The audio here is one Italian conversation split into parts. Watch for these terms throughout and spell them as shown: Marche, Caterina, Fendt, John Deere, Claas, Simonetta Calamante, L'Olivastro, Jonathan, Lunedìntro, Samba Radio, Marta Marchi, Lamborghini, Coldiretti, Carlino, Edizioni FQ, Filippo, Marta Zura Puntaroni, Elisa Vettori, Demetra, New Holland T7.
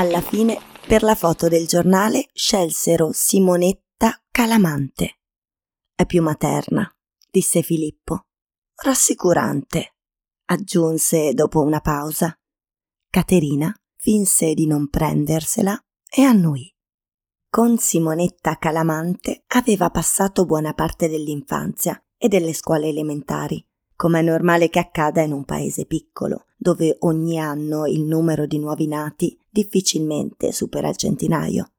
Alla fine, per la foto del giornale, scelsero Simonetta Calamante. È più materna, disse Filippo. Rassicurante, aggiunse dopo una pausa. Caterina finse di non prendersela e annuì. Con Simonetta Calamante aveva passato buona parte dell'infanzia e delle scuole elementari, come è normale che accada in un paese piccolo, dove ogni anno il numero di nuovi nati difficilmente supera il centinaio.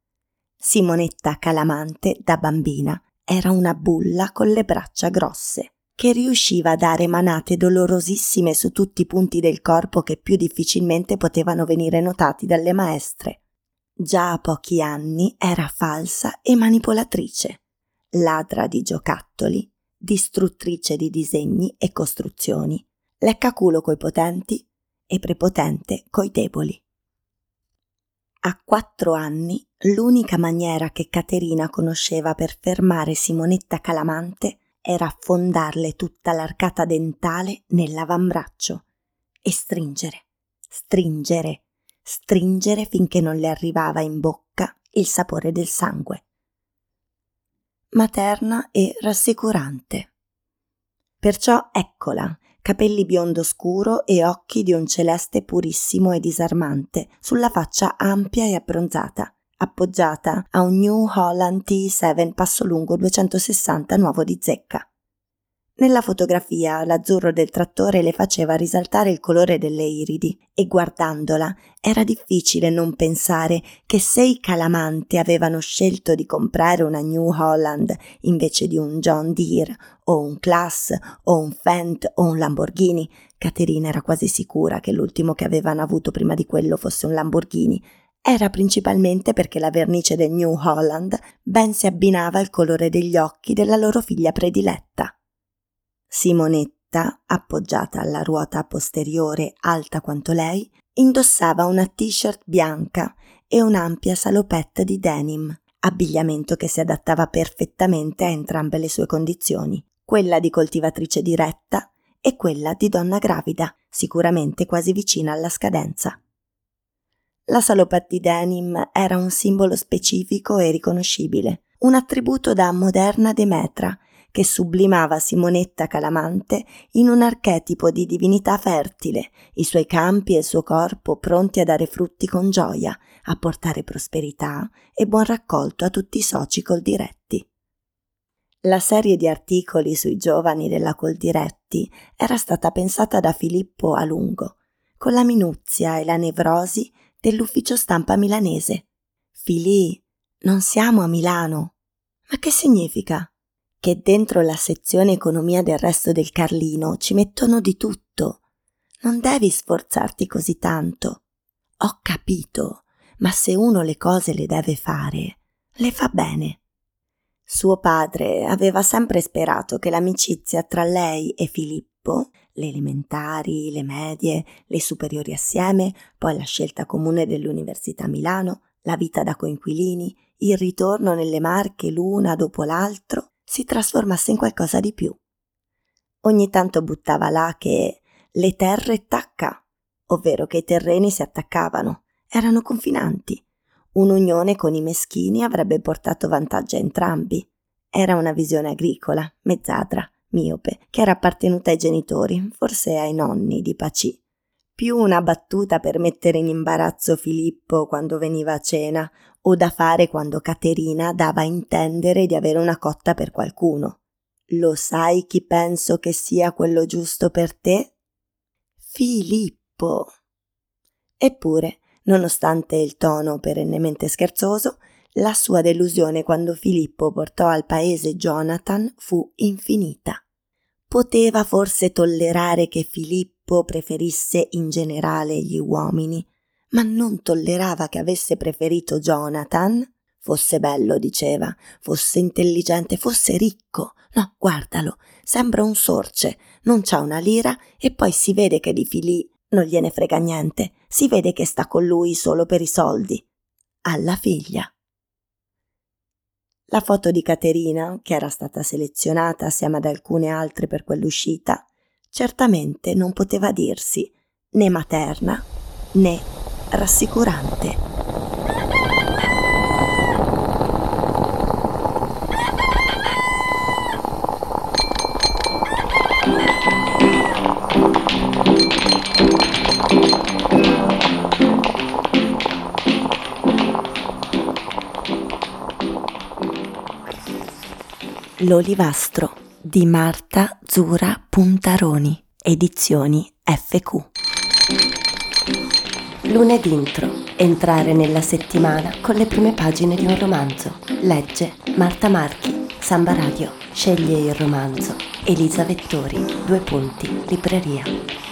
Simonetta Calamante, da bambina, era una bulla con le braccia grosse, che riusciva a dare manate dolorosissime su tutti i punti del corpo che più difficilmente potevano venire notati dalle maestre. Già a pochi anni era falsa e manipolatrice, ladra di giocattoli, distruttrice di disegni e costruzioni, leccaculo coi potenti e prepotente coi deboli. A 4 anni l'unica maniera che Caterina conosceva per fermare Simonetta Calamante era affondarle tutta l'arcata dentale nell'avambraccio e stringere finché non le arrivava in bocca il sapore del sangue. Materna e rassicurante. Perciò eccola, capelli biondo scuro e occhi di un celeste purissimo e disarmante, sulla faccia ampia e abbronzata, appoggiata a un New Holland T7 passo lungo 260 nuovo di zecca. Nella fotografia l'azzurro del trattore le faceva risaltare il colore delle iridi e guardandola era difficile non pensare che se i Calamante avevano scelto di comprare una New Holland invece di un John Deere o un Claas o un Fendt o un Lamborghini, Caterina era quasi sicura che l'ultimo che avevano avuto prima di quello fosse un Lamborghini, era principalmente perché la vernice del New Holland ben si abbinava al colore degli occhi della loro figlia prediletta. Simonetta, appoggiata alla ruota posteriore alta quanto lei, indossava una t-shirt bianca e un'ampia salopetta di denim, abbigliamento che si adattava perfettamente a entrambe le sue condizioni, quella di coltivatrice diretta e quella di donna gravida, sicuramente quasi vicina alla scadenza. La salopetta di denim era un simbolo specifico e riconoscibile, un attributo da moderna Demetra, che sublimava Simonetta Calamante in un archetipo di divinità fertile, i suoi campi e il suo corpo pronti a dare frutti con gioia, a portare prosperità e buon raccolto a tutti i soci Coldiretti. La serie di articoli sui giovani della Coldiretti era stata pensata da Filippo a lungo, con la minuzia e la nevrosi dell'ufficio stampa milanese. Filì, non siamo a Milano. Ma che significa? Che dentro la sezione economia del resto del Carlino ci mettono di tutto. Non devi sforzarti così tanto. Ho capito, ma se uno le cose le deve fare, le fa bene. Suo padre aveva sempre sperato che l'amicizia tra lei e Filippo, le elementari, le medie, le superiori assieme, poi la scelta comune dell'Università Milano, la vita da coinquilini, il ritorno nelle Marche l'una dopo l'altro, si trasformasse in qualcosa di più. Ogni tanto buttava là che le terre tacca, ovvero che i terreni si attaccavano, erano confinanti. Un'unione con i meschini avrebbe portato vantaggio a entrambi. Era una visione agricola, mezzadra, miope, che era appartenuta ai genitori, forse ai nonni di Paci. Più una battuta per mettere in imbarazzo Filippo quando veniva a cena o da fare quando Caterina dava a intendere di avere una cotta per qualcuno. Lo sai chi penso che sia quello giusto per te? Filippo! Eppure, nonostante il tono perennemente scherzoso, la sua delusione quando Filippo portò al paese Jonathan fu infinita. Poteva forse tollerare che Filippo preferisse in generale gli uomini, ma non tollerava che avesse preferito Jonathan. Fosse bello, diceva, fosse intelligente, fosse ricco. No, guardalo, sembra un sorce, non c'ha una lira e poi si vede che di Filì non gliene frega niente, si vede che sta con lui solo per i soldi. Alla figlia. La foto di Caterina, che era stata selezionata assieme ad alcune altre per quell'uscita, certamente non poteva dirsi né materna né rassicurante. L'Olivastro di Marta Zura Puntaroni, Edizioni FQ. Lunedì intro, entrare nella settimana con le prime pagine di un romanzo. Legge Marta Marchi, Samba Radio. Sceglie il romanzo Elisa Vettori, 2 punti, libreria.